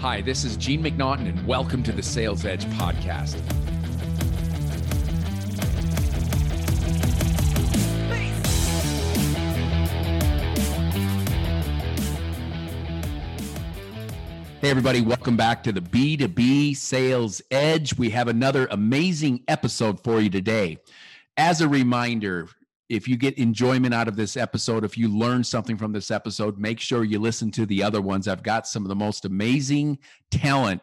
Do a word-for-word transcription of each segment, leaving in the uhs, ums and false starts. Hi, this is Gene McNaughton, and welcome to the Sales Edge Podcast. Hey, everybody, welcome back to the B two B Sales Edge. We have another amazing episode for you today. As a reminder, if you get enjoyment out of this episode, if you learn something from this episode, make sure you listen to the other ones. I've got some of the most amazing talent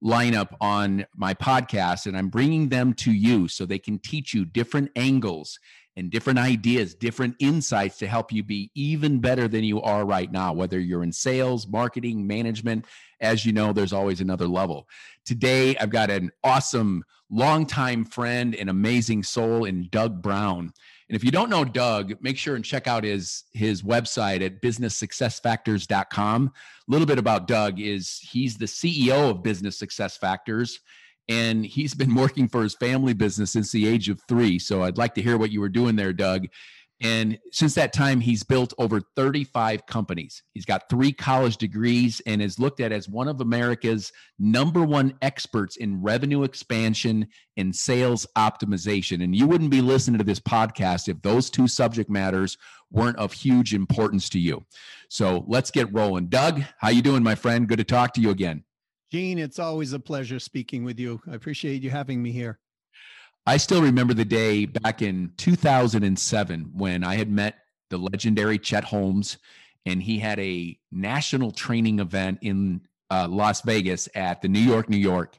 lineup on my podcast, and I'm bringing them to you so they can teach you different angles and different ideas, different insights to help you be even better than you are right now, whether you're in sales, marketing, management. As you know, there's always another level. Today, I've got an awesome longtime friend and amazing soul in Doug Brown. And if you don't know Doug, make sure and check out his, his website at business success factors dot com. A little bit about Doug is he's the C E O of Business Success Factors, and he's been working for his family business since the age of three. So I'd like to hear what you were doing there, Doug. And since that time, he's built over thirty-five companies. He's got three college degrees and is looked at as one of America's number one experts in revenue expansion and sales optimization. And you wouldn't be listening to this podcast if those two subject matters weren't of huge importance to you. So let's get rolling. Doug, how you doing, my friend? Good to talk to you again. Gene, it's always a pleasure speaking with you. I appreciate you having me here. I still remember the day back in two thousand seven when I had met the legendary Chet Holmes, and he had a national training event in uh, Las Vegas at the New York, New York.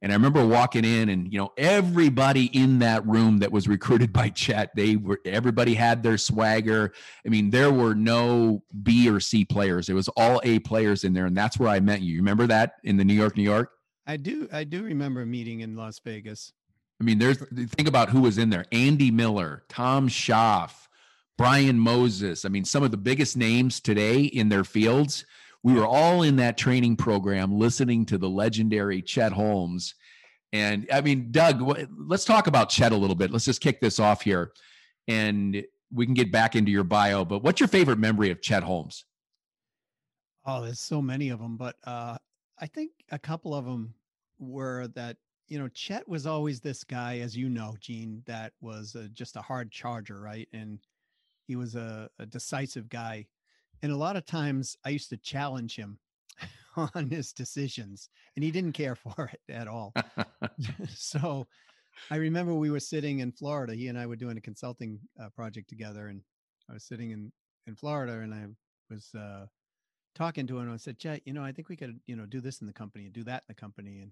And I remember walking in, and you know, everybody in that room that was recruited by Chet, they were, everybody had their swagger. I mean, there were no B or C players. It was all A players in there, and that's where I met you. You remember that in the New York, New York? I do. I do remember a meeting in Las Vegas. I mean, there's think about who was in there. Andy Miller, Tom Schaff, Brian Moses. I mean, some of the biggest names today in their fields. We were all in that training program listening to the legendary Chet Holmes. And I mean, Doug, let's talk about Chet a little bit. Let's just kick this off here, and we can get back into your bio. But what's your favorite memory of Chet Holmes? Oh, there's so many of them. But uh, I think a couple of them were that, you know, Chet was always this guy, as you know, Gene, that was a, just a hard charger, right? And he was a, a decisive guy. And a lot of times I used to challenge him on his decisions, and he didn't care for it at all. So I remember we were sitting in Florida. He and I were doing a consulting uh, project together, and I was sitting in, in Florida, and I was uh, talking to him, and I said, Chet, you know, I think we could, you know, do this in the company and do that in the company. And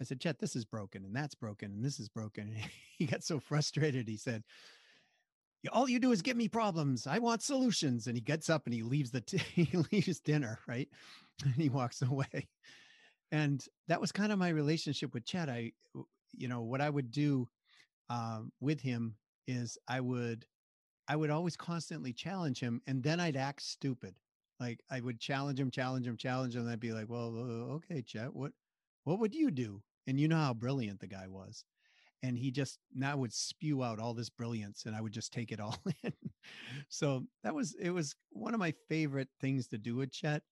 I said, Chet, this is broken, and that's broken, and this is broken. And he got so frustrated. He said, all you do is give me problems. I want solutions. And he gets up and he leaves the t- he leaves dinner, right? And he walks away. And that was kind of my relationship with Chet. I, you know, what I would do um, with him is I would, I would always constantly challenge him, and then I'd act stupid. Like I would challenge him, challenge him, challenge him, and I'd be like, well, okay, Chet, what, what would you do? And you know how brilliant the guy was. And he just now would spew out all this brilliance, and I would just take it all in. So that was, it was one of my favorite things to do with Chet.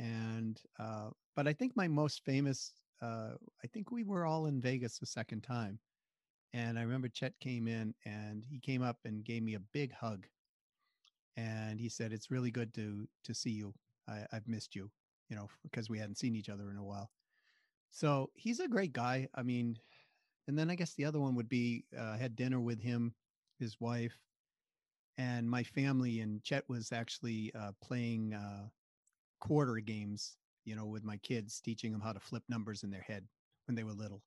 And, uh, but I think my most famous, uh, I think we were all in Vegas the second time. And I remember Chet came in, and he came up and gave me a big hug. And he said, it's really good to, to see you. I, I've missed you, you know, because we hadn't seen each other in a while. So he's a great guy. I mean, and then I guess the other one would be uh, I had dinner with him, his wife, and my family. And Chet was actually uh, playing uh, quarter games, you know, with my kids, teaching them how to flip numbers in their head when they were little.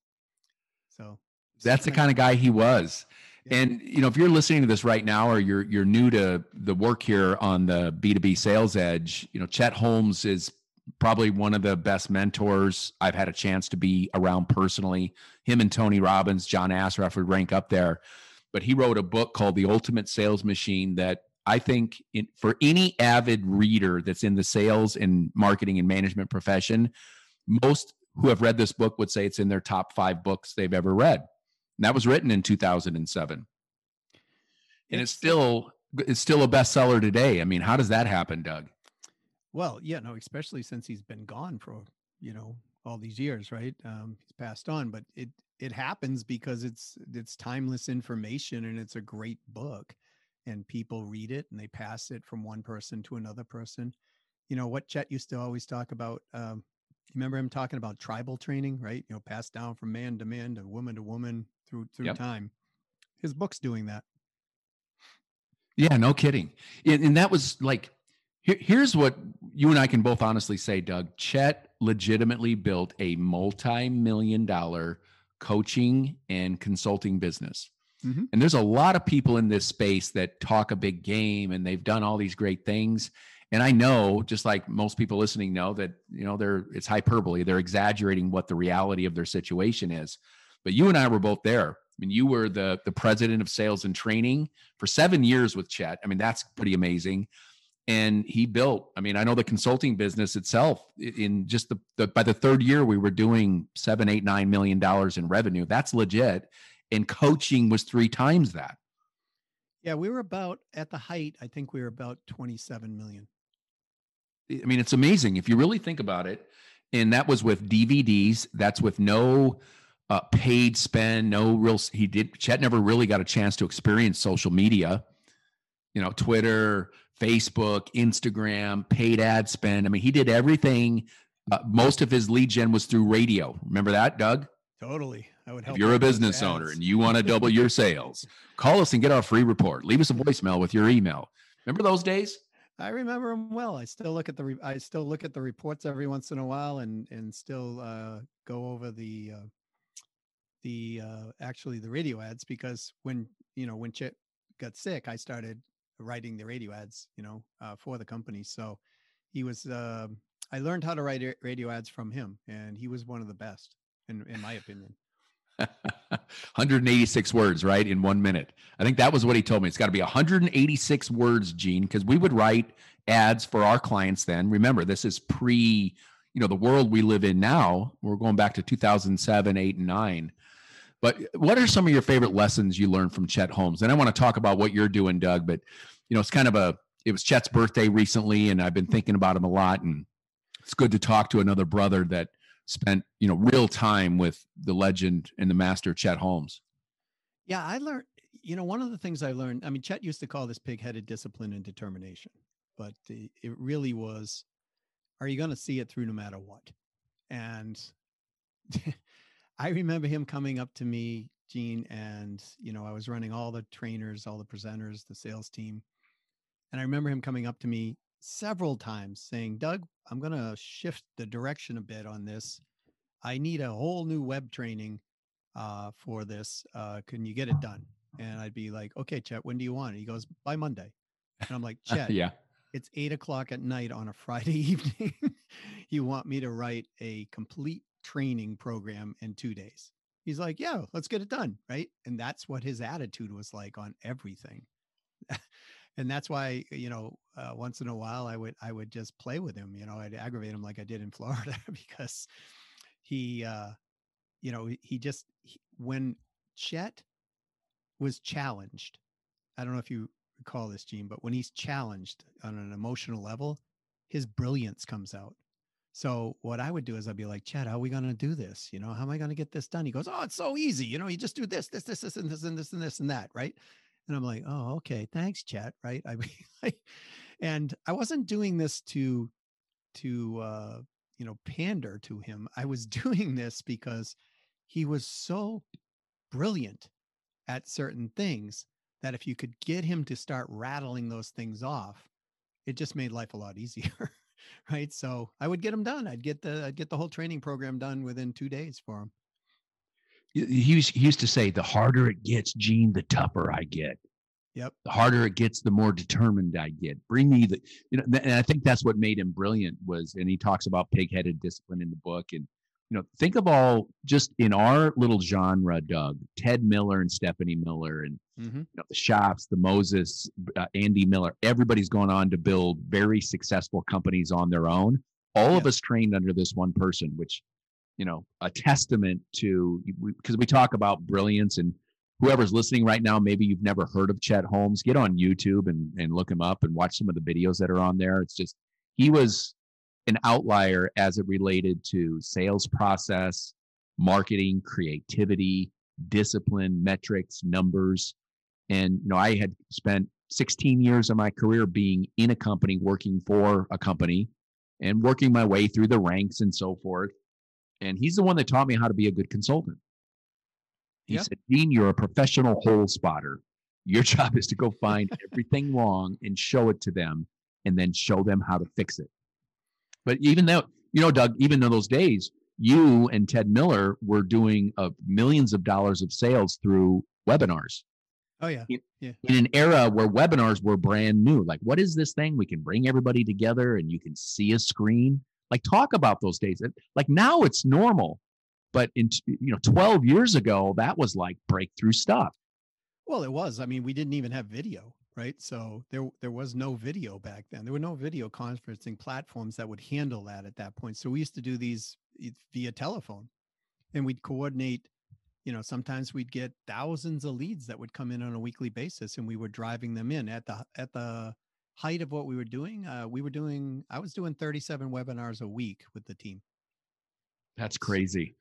So that's the kind of guy he was. Yeah. And, you know, if you're listening to this right now, or you're you're new to the work here on the B two B Sales Edge, you know, Chet Holmes is probably one of the best mentors I've had a chance to be around personally. Him and Tony Robbins, John Assaraf would rank up there. But he wrote a book called The Ultimate Sales Machine that I think in, for any avid reader that's in the sales and marketing and management profession, most who have read this book would say it's in their top five books they've ever read. And that was written in two thousand seven. And it's still, it's still a bestseller today. I mean, how does that happen, Doug? Well, yeah, no, especially since he's been gone for, you know, all these years, right? Um, he's passed on, but it it happens because it's it's timeless information and it's a great book, and people read it and they pass it from one person to another person. You know what Chet used to always talk about. Um, you remember him talking about tribal training, right? You know, passed down from man to man to woman to woman through through yep. time. His book's doing that. Yeah, no kidding. And, and that was like, here, here's what you and I can both honestly say, Doug. Chet legitimately built a multi-million dollar coaching and consulting business. Mm-hmm. And there's a lot of people in this space that talk a big game and they've done all these great things. And I know, just like most people listening know, that, you know, they're, it's hyperbole. They're exaggerating what the reality of their situation is. But you and I were both there. I mean, you were the, the president of sales and training for seven years with Chet. I mean, that's pretty amazing. And he built, I mean, I know the consulting business itself, in just the, the by the third year, we were doing seven, eight, nine million dollars in revenue. That's legit. And coaching was three times that. Yeah, we were about, at the height, I think we were about twenty-seven million. I mean, it's amazing if you really think about it. And that was with D V Ds. That's with no Uh, paid spend, no real, he did, Chet never really got a chance to experience social media, you know, Twitter, Facebook, Instagram, paid ad spend. I mean, he did everything. Uh, most of his lead gen was through radio. Remember that, Doug? Totally. I would help. If you're a business owner and you want to double your sales, call us and get our free report. Leave us a voicemail with your email. Remember those days? I remember them well. I still look at the, re- I still look at the reports every once in a while and, and still uh, go over the, uh, the, uh, actually the radio ads, because when, you know, when Chet got sick, I started writing the radio ads, you know, uh, for the company. So he was, uh, I learned how to write radio ads from him, and he was one of the best in, in my opinion. one hundred eighty-six words, right? In one minute. I think that was what he told me. It's gotta be one hundred eighty-six words, Gene, because we would write ads for our clients then. Remember, this is pre, you know, the world we live in now. We're going back to two thousand seven, eight, and nine. But what are some of your favorite lessons you learned from Chet Holmes? And I want to talk about what you're doing, Doug, but, you know, it's kind of a, it was Chet's birthday recently, and I've been thinking about him a lot, and it's good to talk to another brother that spent, you know, real time with the legend and the master, Chet Holmes. Yeah, I learned, you know, one of the things I learned, I mean, Chet used to call this pig-headed discipline and determination, but it really was, are you going to see it through no matter what? And I remember him coming up to me, Gene, and, you know, I was running all the trainers, all the presenters, the sales team. And I remember him coming up to me several times saying, Doug, I'm going to shift the direction a bit on this. I need a whole new web training uh, for this. Uh, can you get it done? And I'd be like, okay, Chet, when do you want it? He goes, by Monday. And I'm like, Chet, yeah. It's eight o'clock at night on a Friday evening. You want me to write a complete training program in two days? He's like, yeah, let's get it done. Right. And that's what his attitude was like on everything. And that's why, you know, uh, once in a while I would, I would just play with him, you know, I'd aggravate him like I did in Florida because he, uh, you know, he just, he, when Chet was challenged, I don't know if you recall this, Gene, but when he's challenged on an emotional level, his brilliance comes out. So what I would do is I'd be like, Chet, how are we going to do this? You know, how am I going to get this done? He goes, oh, it's so easy. You know, you just do this, this, this, this, and this, and this, and this, and that. Right. And I'm like, oh, okay. Thanks, Chet. Right. I mean, like, and I wasn't doing this to, to, uh, you know, pander to him. I was doing this because he was so brilliant at certain things that if you could get him to start rattling those things off, it just made life a lot easier. Right. So I would get them done. I'd get the, I'd get the whole training program done within two days for him. He used to say, the harder it gets, Gene, the tougher I get. Yep. The harder it gets, the more determined I get. Bring me the, you know, and I think that's what made him brilliant was, and he talks about pig-headed discipline in the book. And, you know, think of all just in our little genre, Doug, Ted Miller and Stephanie Miller and mm-hmm. you know, the Schaffs, the Moses, uh, Andy Miller, everybody's gone on to build very successful companies on their own. All yeah. of us trained under this one person, which, you know, a testament to, because we, we talk about brilliance, and whoever's listening right now, maybe you've never heard of Chet Holmes, get on YouTube and, and look him up and watch some of the videos that are on there. It's just, he was an outlier as it related to sales process, marketing, creativity, discipline, metrics, numbers. And, you know, I had spent sixteen years of my career being in a company, working for a company and working my way through the ranks and so forth. And he's the one that taught me how to be a good consultant. He yep. said, Gene, you're a professional hole spotter. Your job is to go find everything wrong and show it to them and then show them how to fix it. But even though, you know, Doug, even in those days, you and Ted Miller were doing uh, millions of dollars of sales through webinars. Oh, yeah. In, yeah. in an era where webinars were brand new, like, what is this thing? We can bring everybody together and you can see a screen. Like, talk about those days. Like, now it's normal. But in, you know, twelve years ago, that was like breakthrough stuff. Well, it was. I mean, we didn't even have video, right? So there, there was no video back then. There were no video conferencing platforms that would handle that at that point. So we used to do these via telephone, and we'd coordinate. You know, sometimes we'd get thousands of leads that would come in on a weekly basis, and we were driving them in at the at the height of what we were doing. Uh, we were doing. I was doing thirty-seven webinars a week with the team. That's crazy.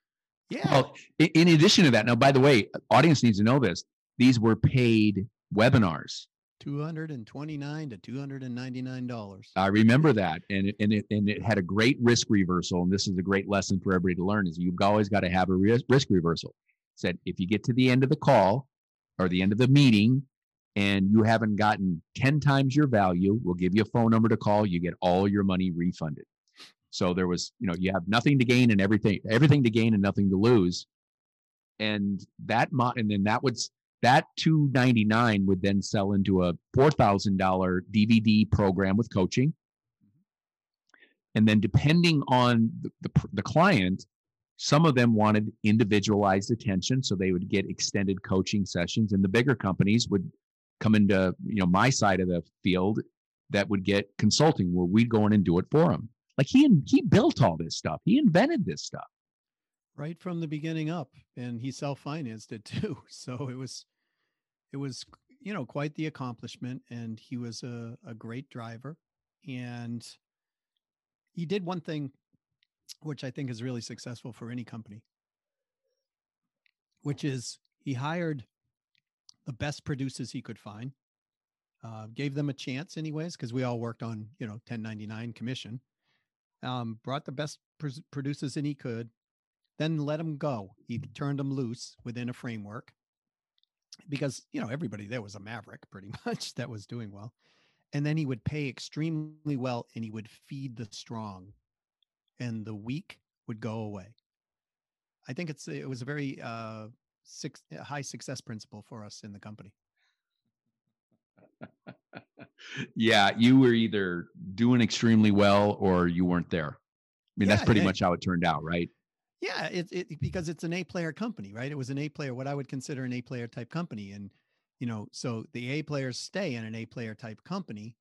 Yeah. Well, in addition to that, now, by the way, audience needs to know this. These were paid webinars. two hundred twenty-nine to two hundred ninety-nine dollars. I remember that. And, and, it, and it had a great risk reversal. And this is a great lesson for everybody to learn, is you've always got to have a risk, risk reversal. Said, if you get to the end of the call or the end of the meeting and you haven't gotten ten times your value, we'll give you a phone number to call. You get all your money refunded. So there was, you know, you have nothing to gain and everything, everything to gain and nothing to lose. And that, and then that would, that two hundred ninety-nine dollars would then sell into a four thousand dollars D V D program with coaching. And then depending on the, the, the client, some of them wanted individualized attention. So they would get extended coaching sessions, and the bigger companies would come into, you know, my side of the field that would get consulting, where we'd go in and do it for them. Like, he, he built all this stuff. He invented this stuff. Right from the beginning up, and he self-financed it too. So it was, it was, you know, quite the accomplishment, and he was a, a great driver. And he did one thing, which I think is really successful for any company, which is he hired the best producers he could find, uh, gave them a chance anyways, because we all worked on, you know, ten ninety-nine commission, um, brought the best pr- producers in he could, then let them go. He turned them loose within a framework, because, you know, everybody there was a maverick pretty much that was doing well. And then he would pay extremely well, and he would feed the strong, and the weak would go away. I think it's, it was a very uh, six, high success principle for us in the company. Yeah. You were either doing extremely well or you weren't there. I mean, yeah, that's pretty yeah. much how it turned out, right? Yeah, it, it, because it's an A-player company, right? It was an A-player, what I would consider an A-player type company. And, you know, so the A-players stay in an A-player type company,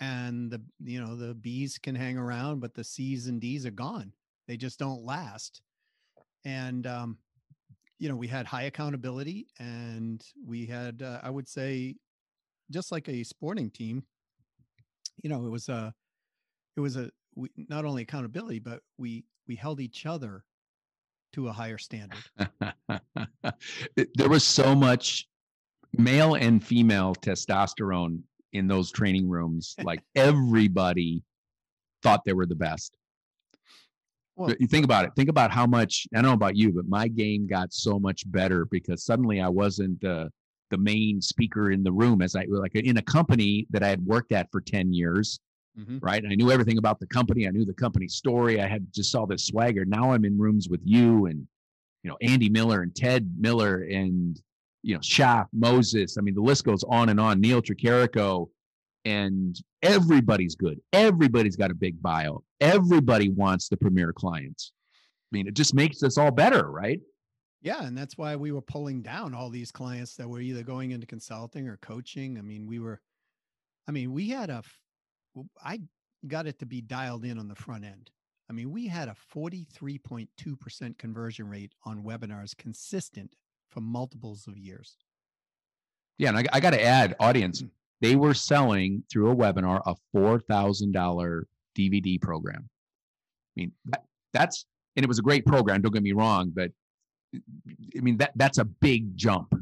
and the, you know, the B's can hang around, but the C's and D's are gone. They just don't last. And, um, you know, we had high accountability, and we had, uh, I would say, just like a sporting team, you know, it was a, it was a, we, not only accountability, but we, we held each other to a higher standard. There was so much male and female testosterone in those training rooms. Like, everybody thought they were the best. Well, you think about it. Think about how much, I don't know about you, but my game got so much better because suddenly I wasn't uh, the main speaker in the room, as I like in a company that I had worked at for ten years. Mm-hmm. Right. I knew everything about the company. I knew the company's story. I had just saw this swagger. Now I'm in rooms with you and, you know, Andy Miller and Ted Miller and, you know, Schaff, Moses. I mean, the list goes on and on. Neil Tricarico. And everybody's good. Everybody's got a big bio. Everybody wants the premier clients. I mean, it just makes us all better, right? Yeah. And that's why we were pulling down all these clients that were either going into consulting or coaching. I mean, we were, I mean, we had a, I got it to be dialed in on the front end. I mean, we had a forty-three point two percent conversion rate on webinars, consistent for multiples of years. Yeah. And I, I got to add, audience, they were selling through a webinar, a four thousand dollars D V D program. I mean, that, that's, and it was a great program, don't get me wrong, but I mean, that that's a big jump.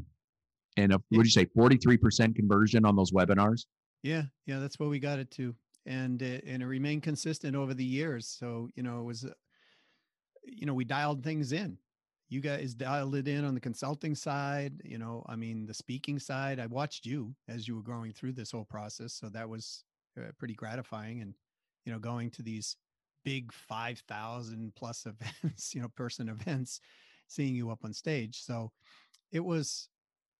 And a, what'd you say, forty-three percent conversion on those webinars? Yeah. Yeah. That's what we got it to. And, it, and it remained consistent over the years. So, you know, it was, you know, we dialed things in. You guys dialed it in on the consulting side, you know, I mean, the speaking side. I watched you as you were going through this whole process. So that was uh, pretty gratifying. And, you know, going to these big five thousand plus events, you know, person events, seeing you up on stage. So it was,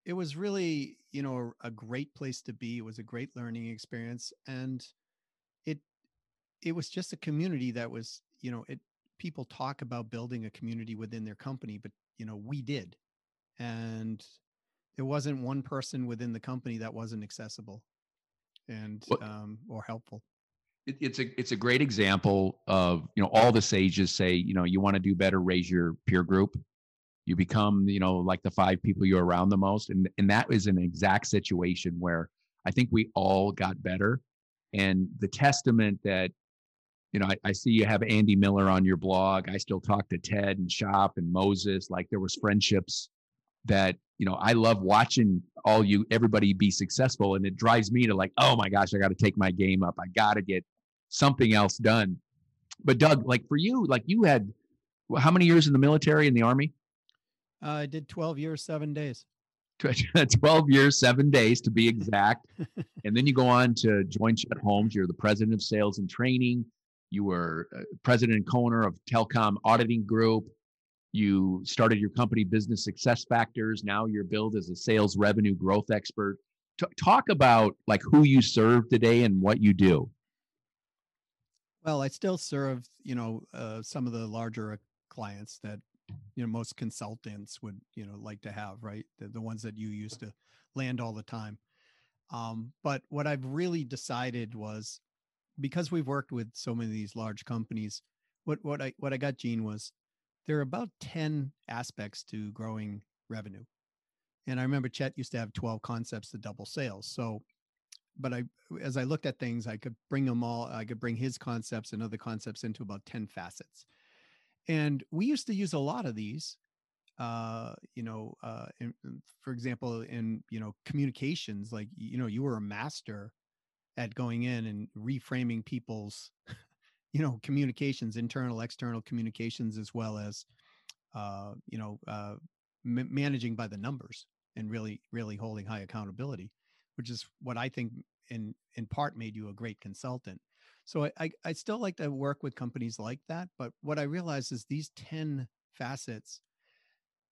it was really, you know, a, a great place to be. It was a great learning experience. And it, it was just a community that was, you know, it, people talk about building a community within their company, but, you know, we did. And there wasn't one person within the company that wasn't accessible and, well, um, or helpful. It, it's a, it's a great example of, you know, all the sages say, you know, you want to do better, raise your peer group. You become, you know, like the five people you're around the most. And, and that is an exact situation where I think we all got better. And the testament that, you know, I, I see you have Andy Miller on your blog. I still talk to Ted and Schaff and Moses. Like, there was friendships that, you know, I love watching all you, everybody be successful. And it drives me to like, oh my gosh, I got to take my game up. I got to get something else done. But Doug, like for you, like you had how many years in the military, in the Army? Uh, I did twelve years, seven days. twelve years, seven days to be exact. And then you go on to join Chet Holmes. You're the president of sales and training. You were uh, president and co-owner of Telcom Auditing Group. You started your company, Business Success Factors. Now you're billed as a sales revenue growth expert. T- talk about like who you serve today and what you do. Well, I still serve, you know, uh, some of the larger clients that, you know, most consultants would, you know, like to have, right? The, the ones that you used to land all the time. Um, but what I've really decided was, because we've worked with so many of these large companies, what, what I, what I got, Gene, was there are about ten aspects to growing revenue. And I remember Chet used to have twelve concepts to double sales. So, but I, as I looked at things, I could bring them all, I could bring his concepts and other concepts into about ten facets. And we used to use a lot of these, uh, you know, uh, in, for example, in, you know, communications, like, you know, you were a master at going in and reframing people's, you know, communications, internal, external communications, as well as, uh, you know, uh, m- managing by the numbers and really, really holding high accountability, which is what I think in, in part made you a great consultant. So I, I, I still like to work with companies like that. But what I realized is these ten facets,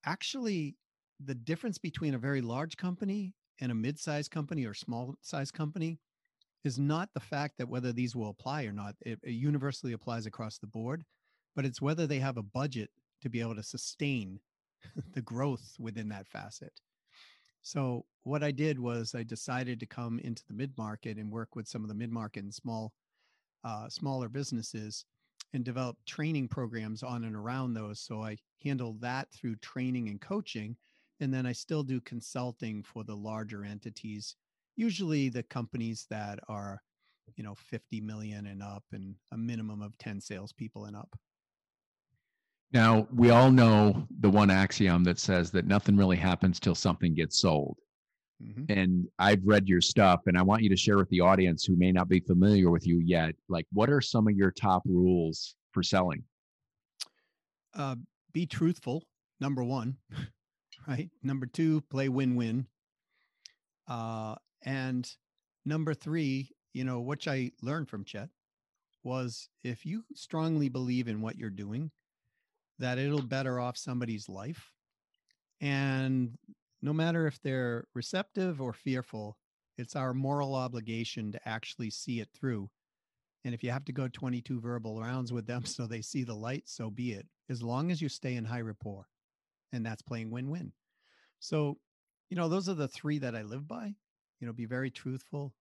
actually the difference between a very large company and a mid-sized company or small-sized company is not the fact that whether these will apply or not. It, it universally applies across the board, but it's whether they have a budget to be able to sustain the growth within that facet. So what I did was I decided to come into the mid-market and work with some of the mid-market and small Uh, smaller businesses and develop training programs on and around those. So I handle that through training and coaching. And then I still do consulting for the larger entities, usually the companies that are, you know, fifty million and up and a minimum of ten salespeople and up. Now, we all know the one axiom that says that nothing really happens till something gets sold. Mm-hmm. And I've read your stuff, and I want you to share with the audience who may not be familiar with you yet, like, what are some of your top rules for selling? Uh, be truthful, number one, right? Number two, play win-win. Uh, and number three, you know, which I learned from Chet, was if you strongly believe in what you're doing, that it'll better off somebody's life. And no matter if they're receptive or fearful, it's our moral obligation to actually see it through. And if you have to go twenty-two verbal rounds with them so they see the light, so be it, as long as you stay in high rapport. And that's playing win-win. So, you know, those are the three that I live by. You know, be very truthful.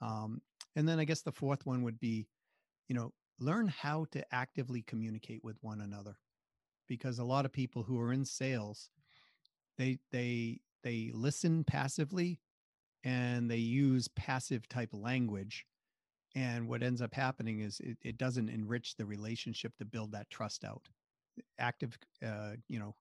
Um, and then I guess the fourth one would be, you know, learn how to actively communicate with one another. Because a lot of people who are in sales, They they they listen passively, and they use passive type language, And what ends up happening is it, it doesn't enrich the relationship to build that trust out. Active, uh, you know,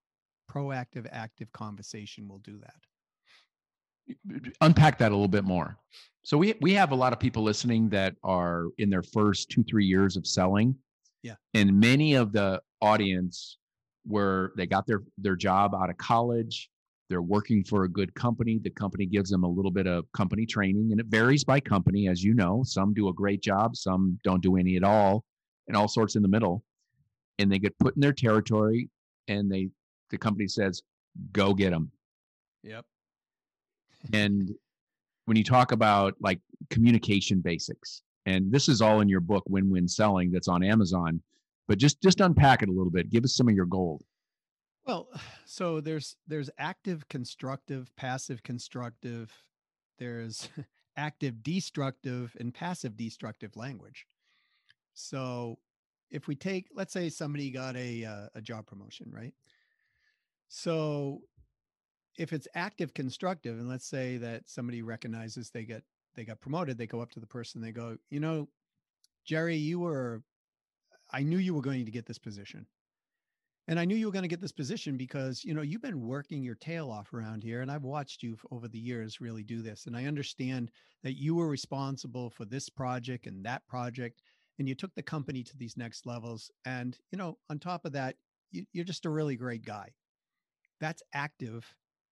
proactive, active conversation will do that. Unpack that a little bit more. So we we have a lot of people listening that are in their first two, three years of selling. Yeah. And many of the audience where they got their, their job out of college, they're working for a good company. The company gives them a little bit of company training, and it varies by company, as you know. Some do a great job, some don't do any at all, and all sorts in the middle. And they get put in their territory, and they the company says, go get them. Yep. And when you talk about like communication basics, and this is all in your book, Win Win Selling, that's on Amazon, but just, just unpack it a little bit. Give us some of your gold. Well, so there's there's active constructive, passive constructive, there's active destructive and passive destructive language. So if we take, let's say somebody got a uh, a job promotion, right? So if it's active constructive, and let's say that somebody recognizes they get they got promoted, they go up to the person, they go, you know, Jerry, you were, I knew you were going to get this position. And I knew you were going to get this position because, you know, you've been working your tail off around here, and I've watched you over the years really do this. And I understand that you were responsible for this project and that project, and you took the company to these next levels. And, you know, on top of that, you, you're just a really great guy. That's active,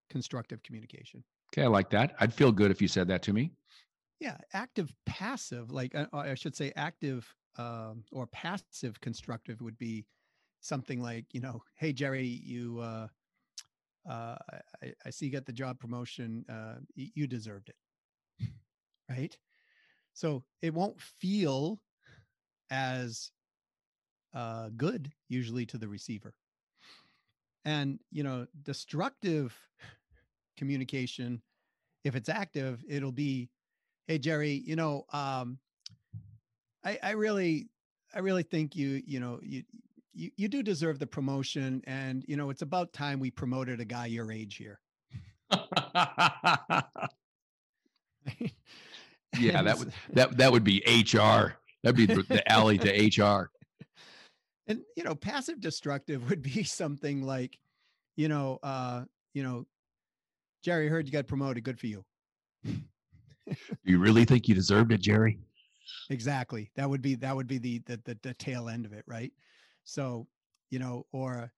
constructive communication. Okay. I like that. I'd feel good if you said that to me. Yeah. Active, passive, like I, I should say active um, or passive constructive would be something like, you know, hey, Jerry, you, uh, uh, I, I see you got the job promotion. Uh, you deserved it, right? So it won't feel as uh, good usually to the receiver. And, you know, destructive communication, if it's active, it'll be, hey, Jerry, you know, um, I, I really, I really think you, you know, you, You, you do deserve the promotion, and you know it's about time we promoted a guy your age here. Yeah, that would that that would be H R. That'd be the alley to H R. And you know, passive destructive would be something like, you know, uh, you know, Jerry, heard you got promoted. Good for you. You really think you deserved it, Jerry? Exactly. That would be that would be the the the, the tail end of it, right? So, you know, or,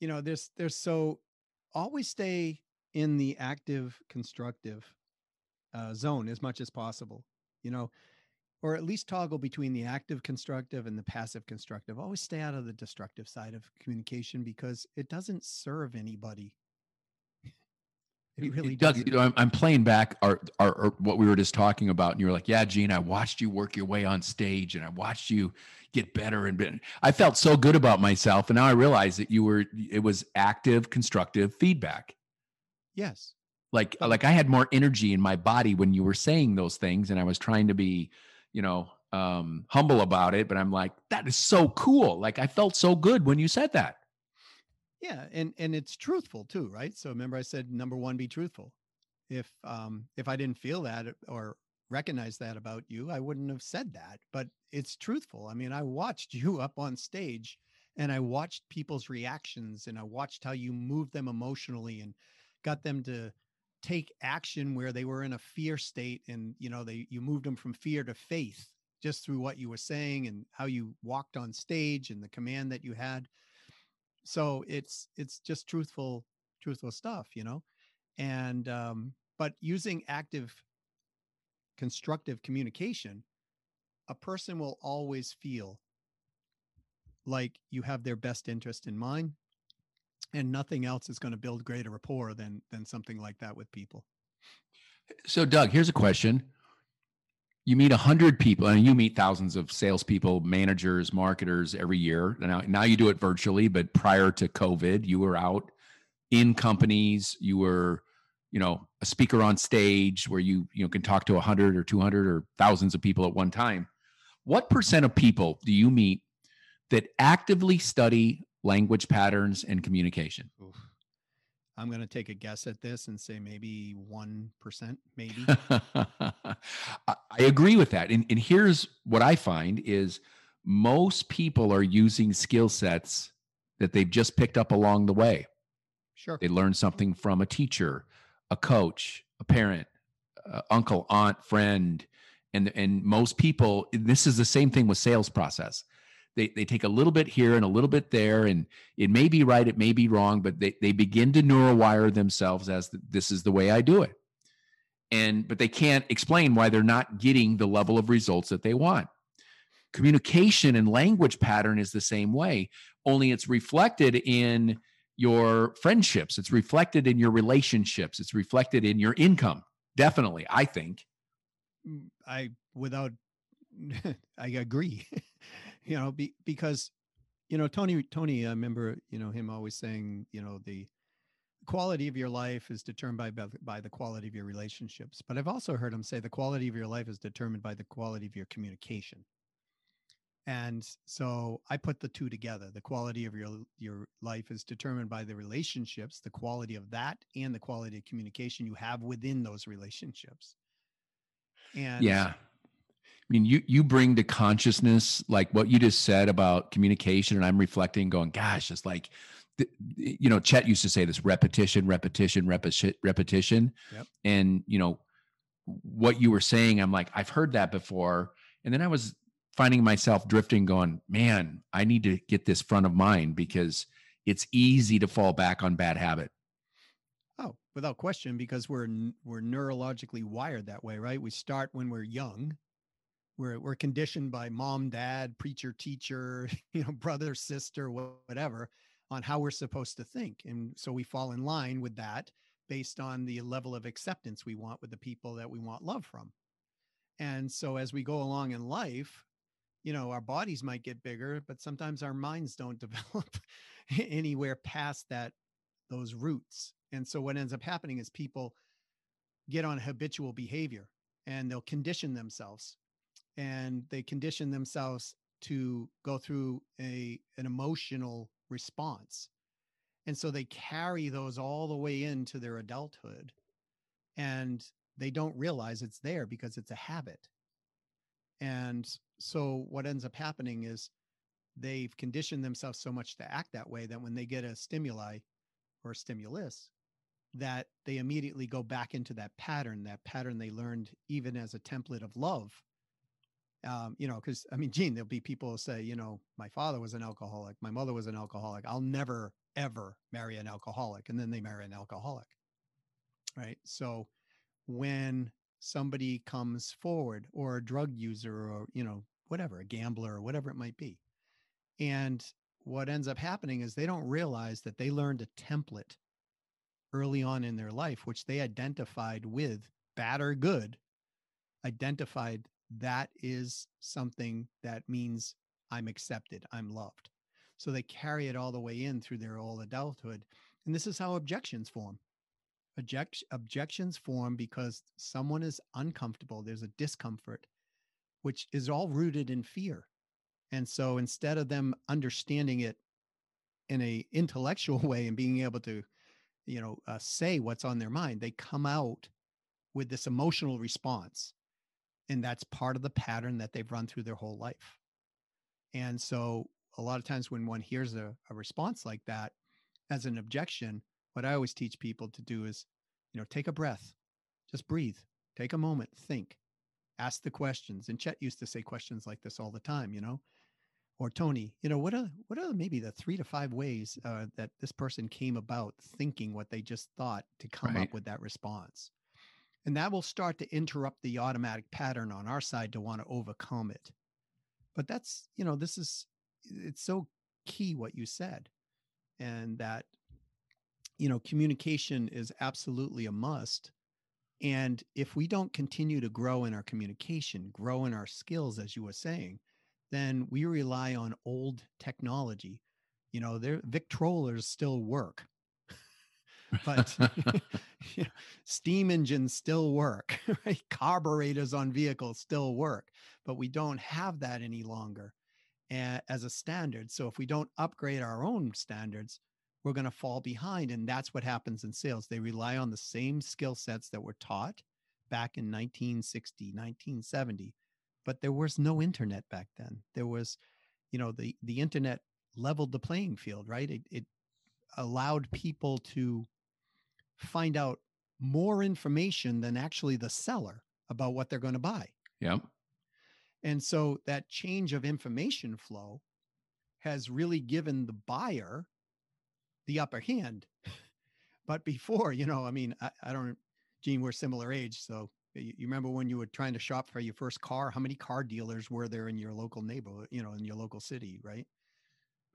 you know, there's, there's, so always stay in the active constructive uh, zone as much as possible, you know, or at least toggle between the active constructive and the passive constructive. Always stay out of the destructive side of communication because it doesn't serve anybody. It really does. You know, I'm, I'm playing back our, our, our what we were just talking about, and you were like, "Yeah, Gene, I watched you work your way on stage, and I watched you get better and better. I felt so good about myself, and now I realize that you were it was active, constructive feedback." Yes. Like, like I had more energy in my body when you were saying those things, and I was trying to be, you know, um, humble about it. But I'm like, that is so cool. Like, I felt so good when you said that. Yeah. And, and it's truthful too, right? So remember I said, number one, be truthful. If, um, if I didn't feel that or recognize that about you, I wouldn't have said that, but it's truthful. I mean, I watched you up on stage and I watched people's reactions and I watched how you moved them emotionally and got them to take action where they were in a fear state. And, you know, they, you moved them from fear to faith just through what you were saying and how you walked on stage and the command that you had. So it's, it's just truthful, truthful stuff, you know, and, um, but using active constructive communication, a person will always feel like you have their best interest in mind, and nothing else is going to build greater rapport than, than something like that with people. So Doug, here's a question. You meet a hundred people, and you meet thousands of salespeople, managers, marketers every year. Now, now you do it virtually, but prior to COVID, you were out in companies. You were, you know, a speaker on stage where you you know can talk to a hundred or two hundred or thousands of people at one time. What percent of people do you meet that actively study language patterns and communication? Oof. I'm going to take a guess at this and say maybe one percent, maybe. I agree with that. And, and here's what I find is most people are using skill sets that they've just picked up along the way. Sure. They learn something from a teacher, a coach, a parent, uh, uncle, aunt, friend. And, and most people, and this is the same thing with sales process. They they take a little bit here and a little bit there, and it may be right, it may be wrong, but they they begin to neurowire themselves as the, this is the way I do it, and but they can't explain why they're not getting the level of results that they want. Communication and language pattern is the same way, only it's reflected in your friendships, it's reflected in your relationships, it's reflected in your income. Definitely, I think. I without I agree. You know, be, because, you know, Tony, Tony, I remember, you know, him always saying, you know, the quality of your life is determined by, by the quality of your relationships. But I've also heard him say the quality of your life is determined by the quality of your communication. And so I put the two together. The quality of your, your life is determined by the relationships, the quality of that, and the quality of communication you have within those relationships. And yeah. I mean, you you bring to consciousness like what you just said about communication, and I'm reflecting, going, "Gosh, it's like, you know, Chet used to say this: repetition, repetition, repetition, repetition." Yep. And you know what you were saying, I'm like, I've heard that before, and then I was finding myself drifting, going, "Man, I need to get this front of mind because it's easy to fall back on bad habit." Oh, without question, because we're we're neurologically wired that way, right? We start when we're young. We're, we're conditioned by mom, dad, preacher, teacher, you know, brother, sister, whatever, on how we're supposed to think. And so we fall in line with that based on the level of acceptance we want with the people that we want love from. And so as we go along in life, you know, our bodies might get bigger, but sometimes our minds don't develop anywhere past that, those roots. And so what ends up happening is people get on habitual behavior and they'll condition themselves. And they condition themselves to go through a, an emotional response. And so they carry those all the way into their adulthood, and they don't realize it's there because it's a habit. And so what ends up happening is they've conditioned themselves so much to act that way that when they get a stimuli or a stimulus, that they immediately go back into that pattern, that pattern they learned even as a template of love. Um, you know, because I mean, Gene, there'll be people who say, you know, my father was an alcoholic, my mother was an alcoholic, I'll never, ever marry an alcoholic. And then they marry an alcoholic. Right. So when somebody comes forward, or a drug user, or, you know, whatever, a gambler, or whatever it might be. And what ends up happening is they don't realize that they learned a template early on in their life, which they identified with, bad or good, identified. That is something that means I'm accepted, I'm loved. So they carry it all the way in through their old adulthood. And this is how objections form. Object, objections form because someone is uncomfortable. There's a discomfort, which is all rooted in fear. And so instead of them understanding it in an intellectual way and being able to, you know, uh, say what's on their mind, they come out with this emotional response. And that's part of the pattern that they've run through their whole life. And so a lot of times when one hears a, a response like that as an objection, what I always teach people to do is, you know, take a breath, just breathe, take a moment, think, ask the questions. And Chet used to say questions like this all the time, you know, or Tony, you know, what are, what are maybe the three to five ways uh, that this person came about thinking what they just thought to come right up with that response? And that will start to interrupt the automatic pattern on our side to want to overcome it. But that's, you know, this is, it's so key what you said. And that, you know, communication is absolutely a must. And if we don't continue to grow in our communication, grow in our skills, as you were saying, then we rely on old technology. You know, their Victrolas still work. But you know, steam engines still work, right? Carburetors on vehicles still work, but we don't have that any longer as a standard. So if we don't upgrade our own standards, we're going to fall behind. And that's what happens in sales. They rely on the same skill sets that were taught back in nineteen sixty, nineteen seventy, but there was no internet back then. There was, you know, the, the internet leveled the playing field, right? It, it allowed people to find out more information than actually the seller about what they're going to buy. Yep. And so that change of information flow has really given the buyer the upper hand. But before, you know, I mean, I, I don't, Gene, we're similar age. So you, you remember when you were trying to shop for your first car, how many car dealers were there in your local neighborhood, you know, in your local city, right?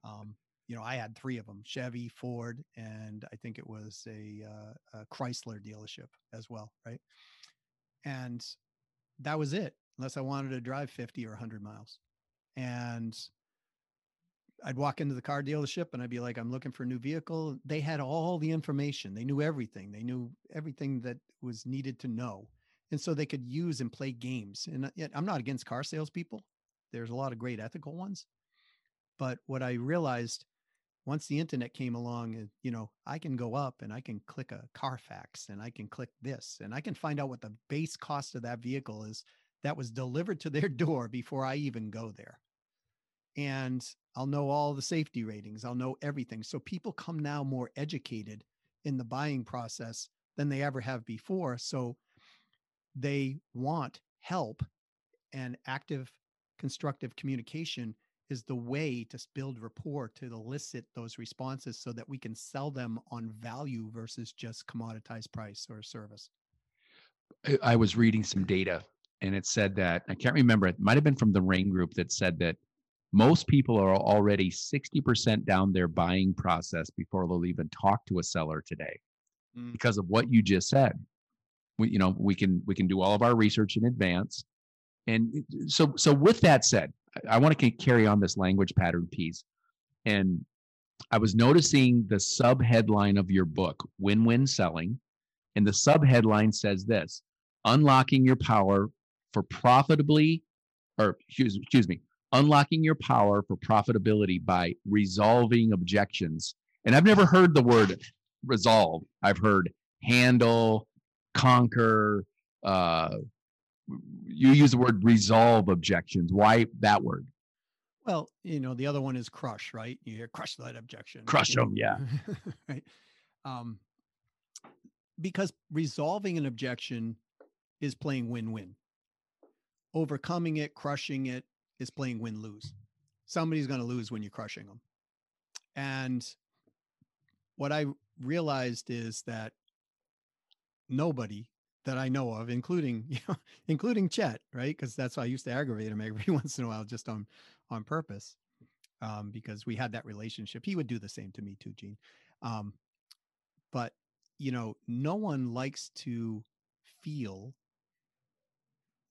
Um, you know, I had three of them, Chevy, Ford, and I think it was a, uh, a Chrysler dealership as well, right? And that was it, unless I wanted to drive fifty or a hundred miles. And I'd walk into the car dealership and I'd be like, I'm looking for a new vehicle. They had all the information. They knew everything. They knew everything that was needed to know. And so they could use and play games. And I'm not against car salespeople. There's a lot of great ethical ones. But what I realized once the internet came along, you know, I can go up and I can click a Carfax and I can click this and I can find out what the base cost of that vehicle is that was delivered to their door before I even go there. And I'll know all the safety ratings. I'll know everything. So people come now more educated in the buying process than they ever have before. So they want help, and active constructive communication is the way to build rapport, to elicit those responses so that we can sell them on value versus just commoditized price or service. I was reading some data and it said that, I can't remember, it might've been from the Rain Group, that said that most people are already sixty percent down their buying process before they'll even talk to a seller today, mm. because of what you just said. We, you know, we can, we can do all of our research in advance. And so, so with that said, I, I want to carry on this language pattern piece. And I was noticing the sub headline of your book, Win Win Selling. And the sub headline says this: unlocking your power for profitably, or excuse, excuse me, unlocking your power for profitability by resolving objections. And I've never heard the word resolve. I've heard handle, conquer. Uh, you use the word resolve objections. Why that word? Well, you know, the other one is crush, right? You hear crush that objection. Crush them, yeah. Right. Um, because resolving an objection is playing win-win. Overcoming it, crushing it, is playing win-lose. Somebody's going to lose when you're crushing them. And what I realized is that nobody that I know of, including, you know, including Chet, right? Because that's why I used to aggravate him every once in a while, just on, on purpose, um, because we had that relationship. He would do the same to me too, Gene. Um, but, you know, no one likes to feel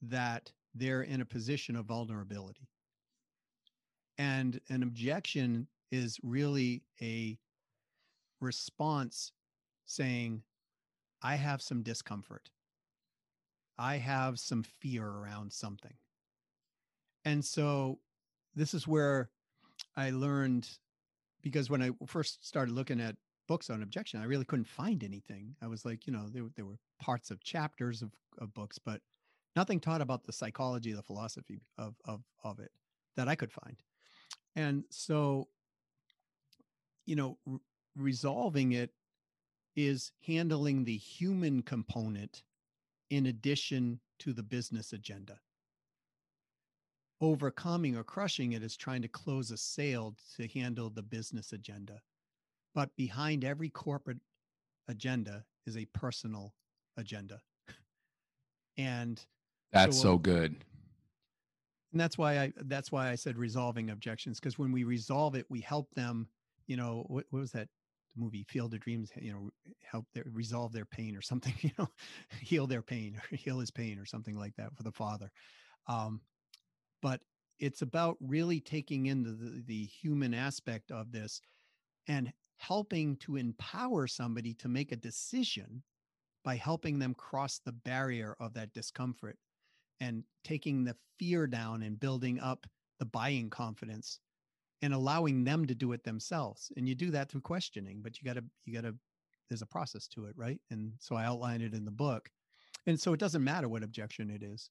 that they're in a position of vulnerability. And an objection is really a response saying, I have some discomfort. I have some fear around something. And so this is where I learned, because when I first started looking at books on objection, I really couldn't find anything. I was like, you know, there, there were parts of chapters of, of books, but nothing taught about the psychology, the philosophy of, of, of it that I could find. And so, you know, re- resolving it is handling the human component in addition to the business agenda. Overcoming or crushing it is trying to close a sale to handle the business agenda. But behind every corporate agenda is a personal agenda. And that's so, so good. And that's why I, that's why I said resolving objections. Cause when we resolve it, we help them, you know, what, what was that movie Field of Dreams, you know, help their resolve their pain or something, you know, heal their pain or heal his pain or something like that for the father. Um, but it's about really taking in the, the, the human aspect of this and helping to empower somebody to make a decision by helping them cross the barrier of that discomfort and taking the fear down and building up the buying confidence and allowing them to do it themselves. And you do that through questioning, but you gotta, you gotta, there's a process to it, right? And so I outline it in the book. And so it doesn't matter what objection it is.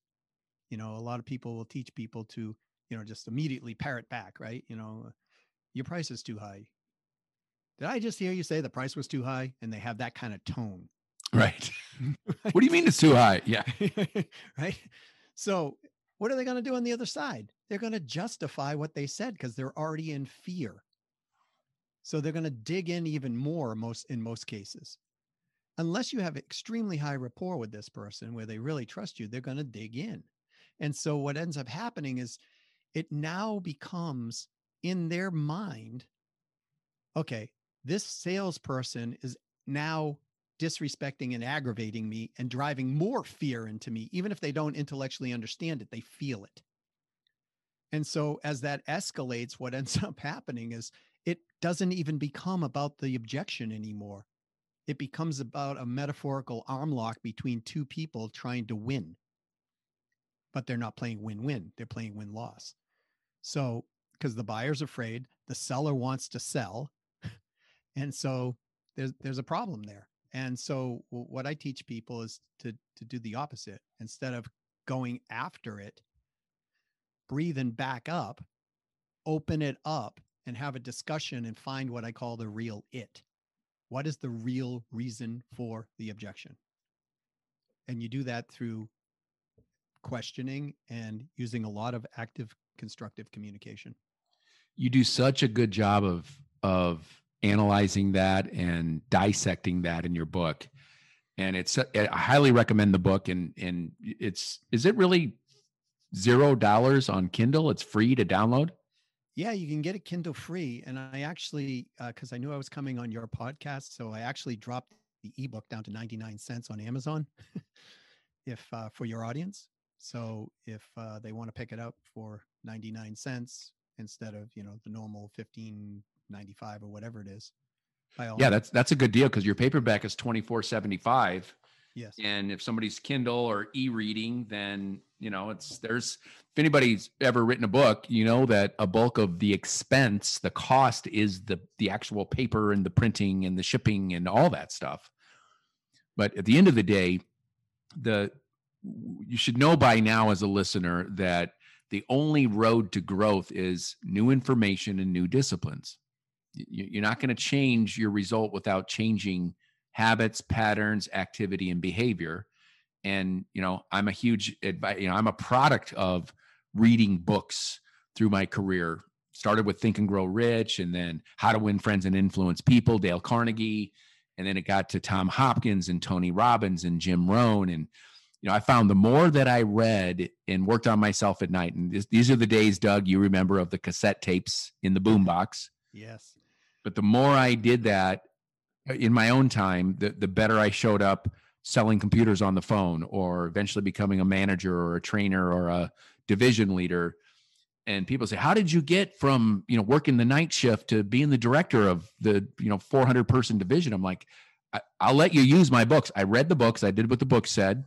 You know, a lot of people will teach people to, you know, just immediately parrot back, right? You know, your price is too high. Did I just hear you say the price was too high? And they have that kind of tone. Right. Right. What do you mean it's too high? Yeah. Right. So what are they going to do on the other side? They're going to justify what they said because they're already in fear. So they're going to dig in even more most in most cases. Unless you have extremely high rapport with this person where they really trust you, they're going to dig in. And so what ends up happening is it now becomes in their mind, okay, this salesperson is now disrespecting and aggravating me and driving more fear into me. Even if they don't intellectually understand it, they feel it. And so as that escalates, what ends up happening is it doesn't even become about the objection anymore. It becomes about a metaphorical arm lock between two people trying to win, but they're not playing win-win. They're playing win-loss. So, because the buyer's afraid, the seller wants to sell. And so there's, there's a problem there. And so what I teach people is to, to do the opposite. Instead of going after it, breathe and back up, open it up, and have a discussion and find what I call the real it. What is the real reason for the objection? And you do that through questioning and using a lot of active constructive communication. You do such a good job of, of analyzing that and dissecting that in your book. And it's, I highly recommend the book. And, and it's, is it really zero dollars on Kindle? It's free to download. Yeah, you can get a Kindle free. And I actually, uh, cause I knew I was coming on your podcast. So I actually dropped the ebook down to ninety-nine cents on Amazon if, uh, for your audience. So if uh, they want to pick it up for ninety-nine cents instead of, you know, the normal fifteen ninety-five or whatever it is. By all yeah, that's that's a good deal because your paperback is twenty-four seventy-five. Yes. And if somebody's Kindle or e-reading, then, you know, it's there's if anybody's ever written a book, you know that a bulk of the expense, the cost is the the actual paper and the printing and the shipping and all that stuff. But at the end of the day, the you should know by now as a listener that the only road to growth is new information and new disciplines. You're not going to change your result without changing habits, patterns, activity, and behavior. And, you know, I'm a huge, advi- you know, I'm a product of reading books through my career. Started with Think and Grow Rich, and then How to Win Friends and Influence People, Dale Carnegie. And then it got to Tom Hopkins and Tony Robbins and Jim Rohn. And, you know, I found the more that I read and worked on myself at night, and this, these are the days, Doug, you remember of the cassette tapes in the boombox. Yes. But the more I did that in my own time, the, the better I showed up selling computers on the phone or eventually becoming a manager or a trainer or a division leader. And people say, how did you get from, you know, working the night shift to being the director of the, you know, four hundred person division? I'm like, I, I'll let you use my books. I read the books. I did what the book said.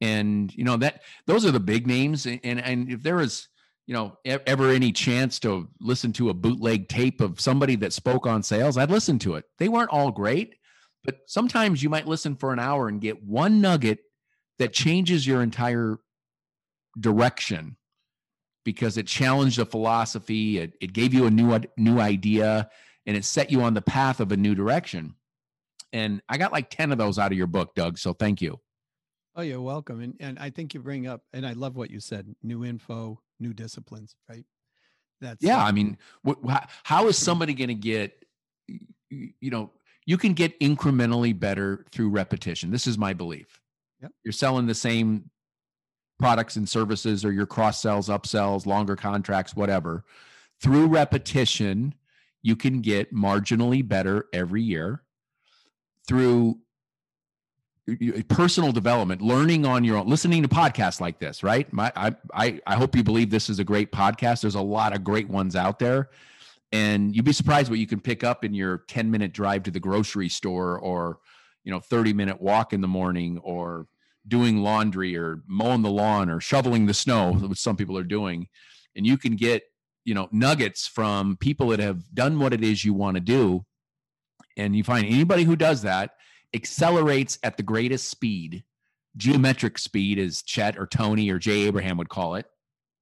And, you know, that those are the big names. And, and, and if there is, you know, ever any chance to listen to a bootleg tape of somebody that spoke on sales, I'd listen to it. They weren't all great, but sometimes you might listen for an hour and get one nugget that changes your entire direction because it challenged a philosophy. It, it gave you a new, new idea, and it set you on the path of a new direction. And I got like ten of those out of your book, Doug. So thank you. Oh, you're welcome. And and I think you bring up, and I love what you said, new info, new disciplines, right? That's yeah. Like, I mean, wh- wh- how is somebody going to get, you know, you can get incrementally better through repetition. This is my belief. Yep. You're selling the same products and services, or your cross sells, upsells, longer contracts, whatever. Through repetition, you can get marginally better every year. Through personal development, learning on your own, listening to podcasts like this, right? My, I, I, I hope you believe this is a great podcast. There's a lot of great ones out there, and you'd be surprised what you can pick up in your ten minute drive to the grocery store, or, you know, thirty minute walk in the morning, or doing laundry, or mowing the lawn, or shoveling the snow, which some people are doing. And you can get you know, nuggets from people that have done what it is you want to do. And you find anybody who does that accelerates at the greatest speed, geometric speed, as Chet or Tony or Jay Abraham would call it.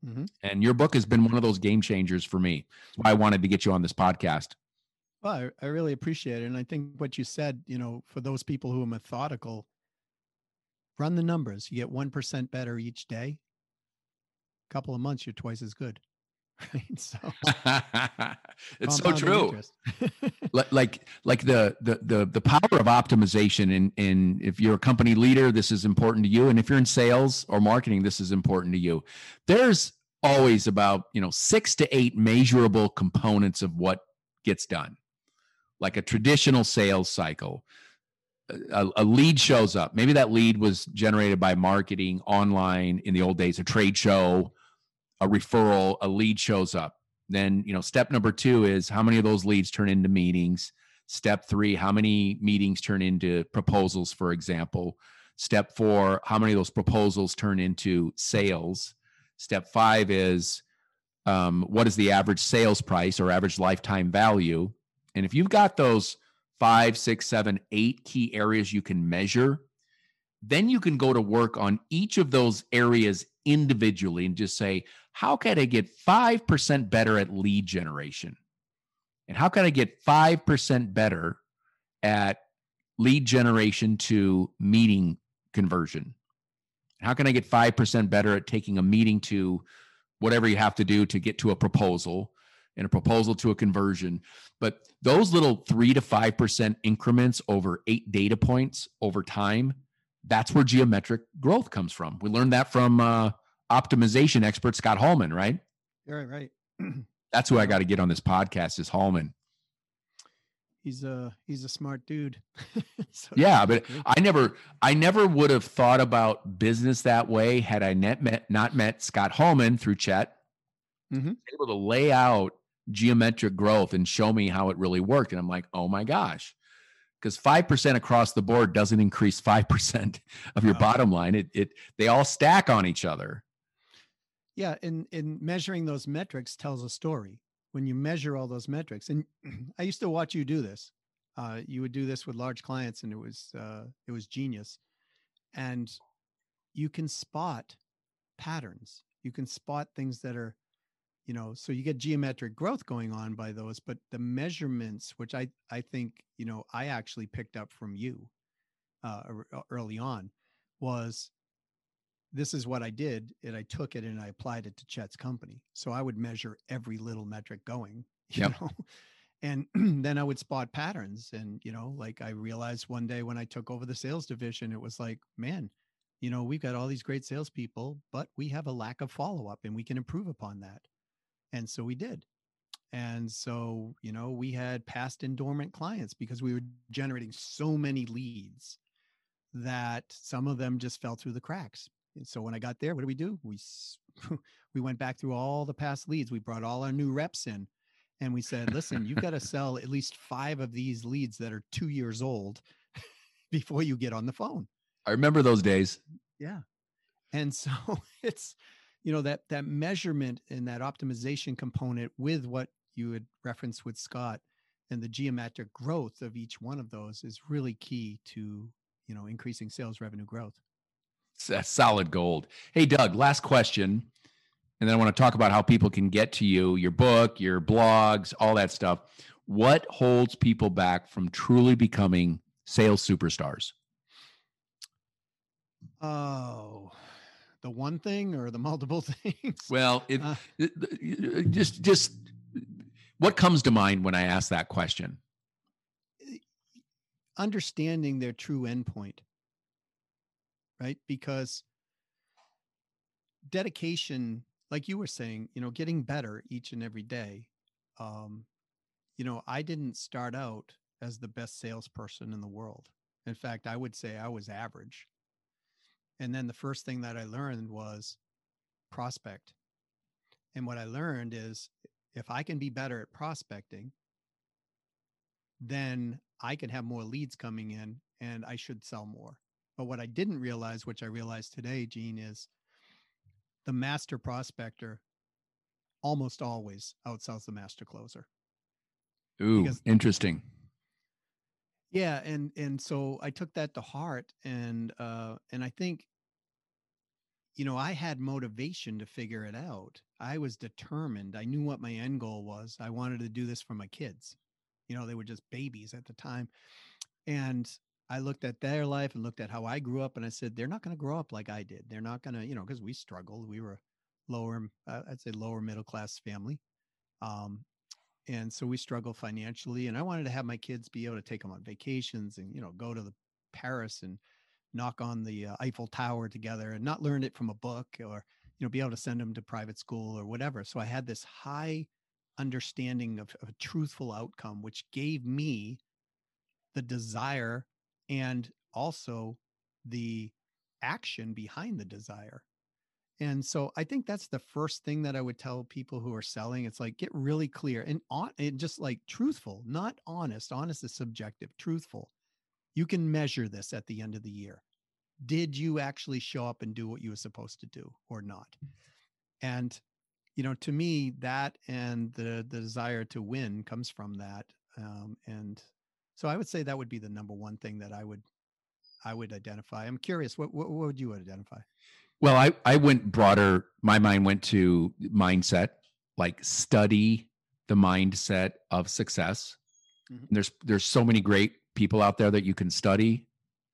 Mm-hmm. And your book has been one of those game changers for me. That's why I wanted to get you on this podcast. Well, I, I really appreciate it. And I think what you said, you know, for those people who are methodical, run the numbers. You get one percent better each day. A couple of months, you're twice as good. Right? So it's so true. like, like the, the, the, the power of optimization. And, and if you're a company leader, this is important to you. And if you're in sales or marketing, this is important to you. There's always about, you know, six to eight measurable components of what gets done. Like a traditional sales cycle, a, a lead shows up. Maybe that lead was generated by marketing online in the old days, a trade show, a referral, a lead shows up. Then, you know, step number two is how many of those leads turn into meetings. Step three, how many meetings turn into proposals, for example. Step four, how many of those proposals turn into sales. Step five is um, what is the average sales price or average lifetime value? And if you've got those five, six, seven, eight key areas you can measure, then you can go to work on each of those areas individually and just say, how can I get five percent better at lead generation? And how can I get five percent better at lead generation to meeting conversion? How can I get five percent better at taking a meeting to whatever you have to do to get to a proposal and a proposal to a conversion? But those little three to five percent increments over eight data points over time, that's where geometric growth comes from. We learned that from uh, optimization expert Scott Hallman, right? Right, right. That's who I got to get on this podcast is Hallman. He's a he's a smart dude. So yeah, but I never I never would have thought about business that way had I not met not met Scott Hallman through Chet. Mm-hmm. Able to lay out geometric growth and show me how it really worked, and I'm like, oh my gosh. Because five percent across the board doesn't increase five percent of your wow. bottom line. It, it, they all stack on each other. Yeah. And, and measuring those metrics tells a story when you measure all those metrics. And I used to watch you do this. Uh, you would do this with large clients and it was, uh, it was genius. And you can spot patterns. You can spot things that are, you know, so you get geometric growth going on by those, but the measurements, which I, I think, you know, I actually picked up from you uh, early on was this is what I did. And I took it and I applied it to Chet's company. So I would measure every little metric going, you yep. know, and then I would spot patterns. And, you know, like I realized one day when I took over the sales division, it was like, man, you know, we've got all these great salespeople, but we have a lack of follow-up and we can improve upon that. And so we did. And so, you know, we had past and dormant clients because we were generating so many leads that some of them just fell through the cracks. And so when I got there, what did we do? We, we went back through all the past leads. We brought all our new reps in and we said, listen, you've got to sell at least five of these leads that are two years old before you get on the phone. I remember those days. Yeah. And so it's, you know, that, that measurement and that optimization component with what you had referenced with Scott and the geometric growth of each one of those is really key to, you know, increasing sales revenue growth. That's solid gold. Hey, Doug, last question. And then I want to talk about how people can get to you, your book, your blogs, all that stuff. What holds people back from truly becoming sales superstars? Oh, the one thing or the multiple things? Well, it, uh, just just what comes to mind when I ask that question? Understanding their true endpoint, right? Because dedication, like you were saying, you know, getting better each and every day. Um, you know, I didn't start out as the best salesperson in the world. In fact, I would say I was average. And then the first thing that I learned was prospect. And what I learned is if I can be better at prospecting, then I can have more leads coming in and I should sell more. But what I didn't realize, which I realized today, Gene, is the master prospector almost always outsells the master closer. Ooh, because, interesting. Yeah. And, and so I took that to heart, and, uh, and I think, you know, I had motivation to figure it out. I was determined. I knew what my end goal was. I wanted to do this for my kids. You know, they were just babies at the time. And I looked at their life and looked at how I grew up, and I said, they're not going to grow up like I did. They're not going to, you know, because we struggled. We were lower, uh, I'd say lower middle class family. Um, and so we struggled financially. And I wanted to have my kids be able to take them on vacations and, you know, go to the Paris and knock on the uh, Eiffel Tower together, and not learn it from a book, or, you know, be able to send them to private school or whatever. So I had this high understanding of, of a truthful outcome, which gave me the desire and also the action behind the desire. And so I think that's the first thing that I would tell people who are selling. It's like, get really clear and on, and just like truthful, not honest. Honest is subjective, truthful. You can measure this at the end of the year. Did you actually show up and do what you were supposed to do or not? And, you know, to me, that and the, the desire to win comes from that. Um, and so I would say that would be the number one thing that I would, I would identify. I'm curious, what, what, what would you identify? Well, I, I went broader. My mind went to mindset, like study the mindset of success. Mm-hmm. There's, there's so many great people out there that you can study.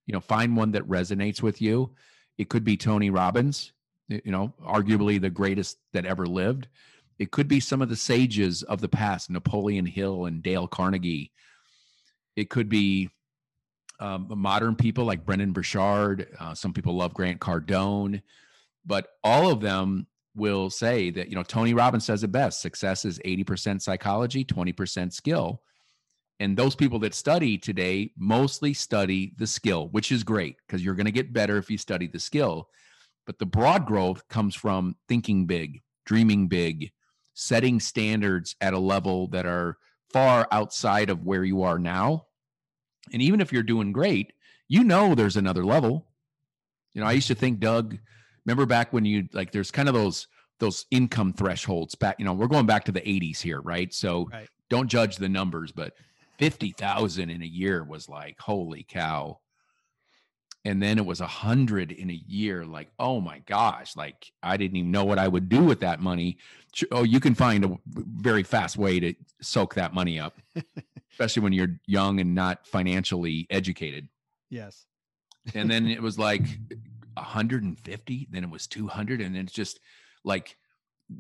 You know, find one that resonates with you. It could be Tony Robbins, you know, arguably the greatest that ever lived. It could be some of the sages of the past, Napoleon Hill and Dale Carnegie. It could be um, modern people like Brendan Burchard. Uh, some people love Grant Cardone, but all of them will say that, you know, Tony Robbins says it best. Success is eighty percent psychology, twenty percent skill. And those people that study today mostly study the skill, which is great because you're going to get better if you study the skill. But the broad growth comes from thinking big, dreaming big, setting standards at a level that are far outside of where you are now. And even if you're doing great, you know there's another level. You know, I used to think, Doug, remember back when you, like, there's kind of those those income thresholds back, you know, we're going back to the eighties here, right? So right. Don't judge the numbers, but fifty thousand in a year was like, holy cow. And then it was a hundred in a year. Like, oh my gosh, like I didn't even know what I would do with that money. Oh, you can find a very fast way to soak that money up, especially when you're young and not financially educated. Yes. And then it was like one hundred fifty, then it was two hundred. And then it's just like,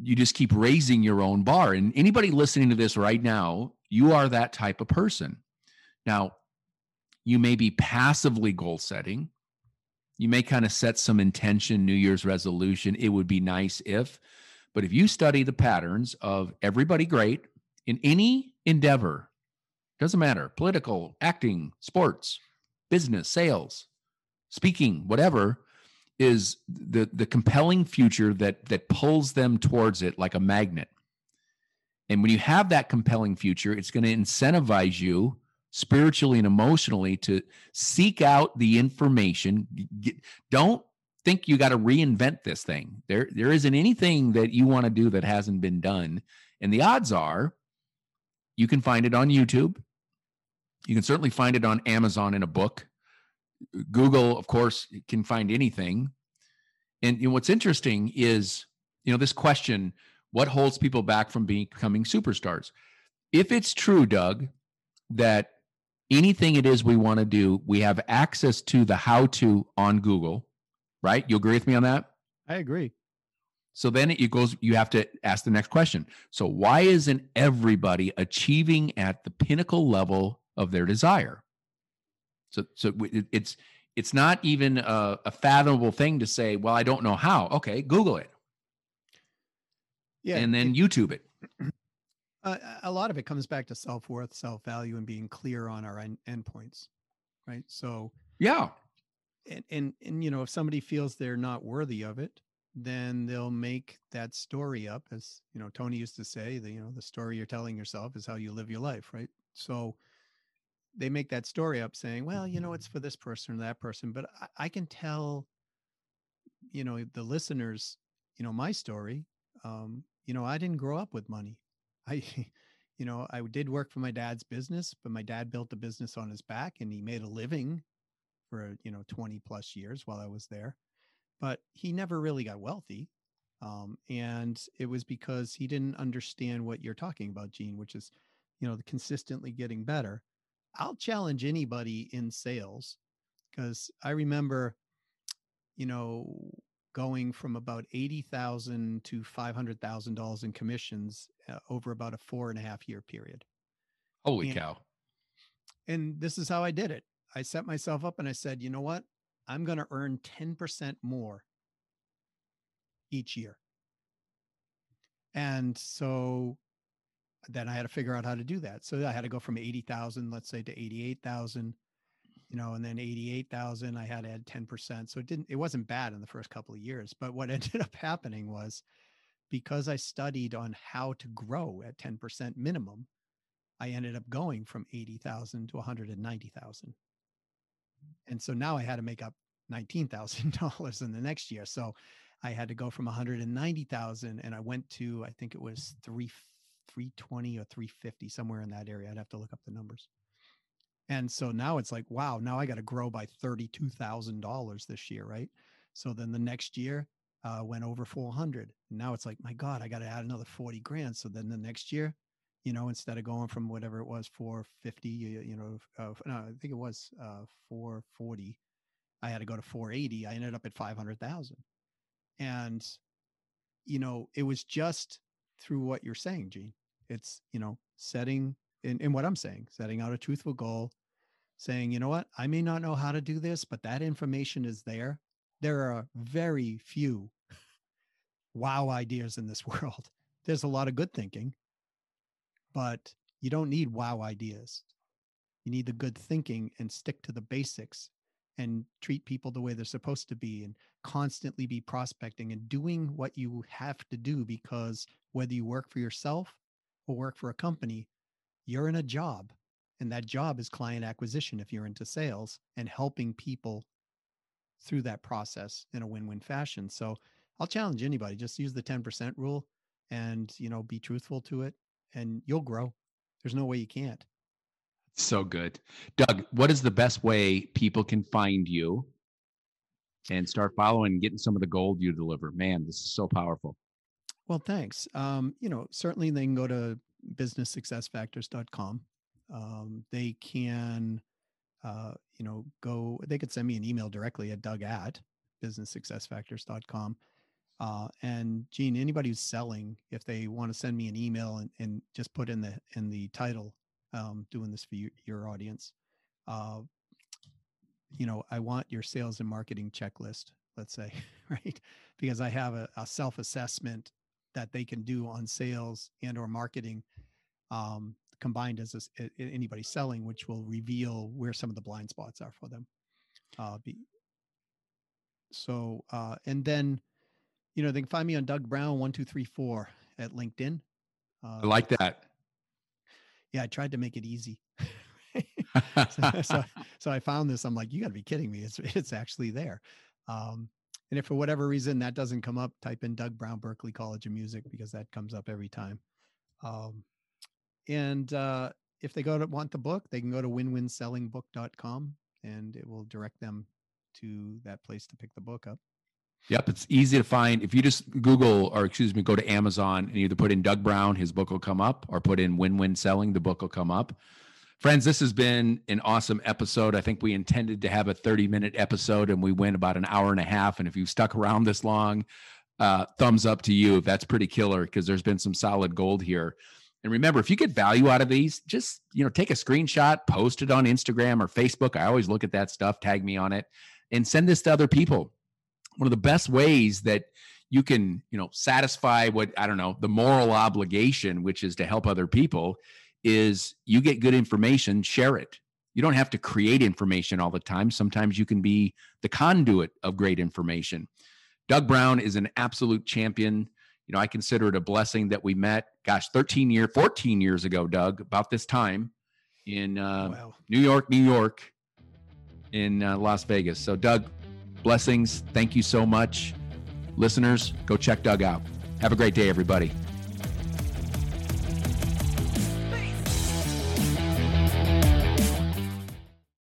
you just keep raising your own bar. And anybody listening to this right now, you are that type of person. Now, you may be passively goal setting. You may kind of set some intention, New Year's resolution. It would be nice if, but if you study the patterns of everybody great in any endeavor, doesn't matter, political, acting, sports, business, sales, speaking, whatever, is the, the compelling future that, that pulls them towards it like a magnet. And when you have that compelling future, it's going to incentivize you spiritually and emotionally to seek out the information. Don't think you got to reinvent this thing. There, there isn't anything that you want to do that hasn't been done. And the odds are you can find it on YouTube. You can certainly find it on Amazon in a book. Google, of course, can find anything. And you know, what's interesting is, you know, this question, what holds people back from becoming superstars? If it's true, Doug, that anything it is we want to do, we have access to the how-to on Google, right? You agree with me on that? I agree. So then it goes, you have to ask the next question. So why isn't everybody achieving at the pinnacle level of their desire? So, so it's it's not even a, a fathomable thing to say, well, I don't know how. Okay, Google it. Yeah, and then it, YouTube it. Uh, a lot of it comes back to self-worth, self-value, and being clear on our end, endpoints, right? So yeah, and and and you know, if somebody feels they're not worthy of it, then they'll make that story up, as you know, Tony used to say, that, you know, the story you're telling yourself is how you live your life, right? So they make that story up saying, well, you know, it's for this person or that person. But I, I can tell, you know, the listeners, you know, my story, um, you know, I didn't grow up with money. I, you know, I did work for my dad's business, but my dad built the business on his back and he made a living for, you know, twenty plus years while I was there, but he never really got wealthy. Um, and it was because he didn't understand what you're talking about, Gene, which is, you know, the consistently getting better. I'll challenge anybody in sales because I remember, you know, going from about eighty thousand dollars to five hundred thousand dollars in commissions uh, over about a four and a half year period. Holy and, cow. And this is how I did it. I set myself up and I said, you know what, I'm going to earn ten percent more each year. And so then I had to figure out how to do that. So I had to go from eighty thousand, let's say, to eighty-eight thousand, you know, and then eighty-eight thousand, I had to add ten percent. So it didn't, it wasn't bad in the first couple of years, but what ended up happening was because I studied on how to grow at ten percent minimum, I ended up going from eighty thousand to one hundred ninety thousand. And so now I had to make up nineteen thousand dollars in the next year. So I had to go from one hundred ninety thousand and I went to, I think it was three twenty or three fifty, somewhere in that area. I'd have to look up the numbers. And so now it's like, wow, now I got to grow by thirty-two thousand dollars this year, right? So then the next year uh, went over four hundred. Now it's like, my God, I got to add another forty grand. So then the next year, you know, instead of going from whatever it was, four fifty, you, you know, uh, no, I think it was uh, four forty. I had to go to four eighty. I ended up at five hundred thousand. And, you know, it was just through what you're saying, Gene. It's, you know, setting in, in what I'm saying, setting out a truthful goal, saying, you know what, I may not know how to do this, but that information is there. There are very few wow ideas in this world. There's a lot of good thinking, but you don't need wow ideas. You need the good thinking and stick to the basics and treat people the way they're supposed to be and constantly be prospecting and doing what you have to do, because whether you work for yourself or work for a company, you're in a job, and that job is client acquisition if you're into sales and helping people through that process in a win-win fashion. So I'll challenge anybody, just use the ten percent rule and, you know, be truthful to it and you'll grow. There's no way you can't. So good. Doug, what is the best way people can find you and start following and getting some of the gold you deliver? Man, this is so powerful. Well, thanks. Um, you know, certainly they can go to business success factors dot com. Um, they can, uh, you know, go, they could send me an email directly at Doug at business success factors dot com. Uh, and Gene, anybody who's selling, if they want to send me an email and, and just put in the, in the title, um, doing this for you, your audience, uh, you know, I want your sales and marketing checklist, let's say, right? Because I have a, a self-assessment that they can do on sales and or marketing, um, combined as a, a, anybody selling, which will reveal where some of the blind spots are for them. Uh, be, so, uh, and then, you know, they can find me on Doug Brown, one, two, three, four at LinkedIn. Uh, I like that. Yeah, I tried to make it easy. so, so, so I found this. I'm like, you got to be kidding me. It's it's actually there. Um, and if for whatever reason that doesn't come up, type in Doug Brown, Berklee College of Music, because that comes up every time. Um, and uh, if they go to want the book, they can go to win win selling book dot com and it will direct them to that place to pick the book up. Yep. It's easy to find. If you just Google, or excuse me, go to Amazon and either put in Doug Brown, his book will come up, or put in Win Win Selling, the book will come up. Friends, this has been an awesome episode. I think we intended to have a thirty minute episode and we went about an hour and a half. And if you've stuck around this long, uh, thumbs up to you. That's pretty killer, because there's been some solid gold here. And remember, if you get value out of these, just, you know, take a screenshot, post it on Instagram or Facebook. I always look at that stuff, tag me on it, and send this to other people. One of the best ways that you can, you know, satisfy what, I don't know, the moral obligation, which is to help other people, is you get good information, share it. You don't have to create information all the time. Sometimes you can be the conduit of great information. Doug Brown is an absolute champion. You know, I consider it a blessing that we met, gosh, thirteen years, fourteen years ago, Doug, about this time in uh, wow. New York, New York, in uh, Las Vegas. So Doug, blessings. Thank you so much. Listeners, go check Doug out. Have a great day, everybody.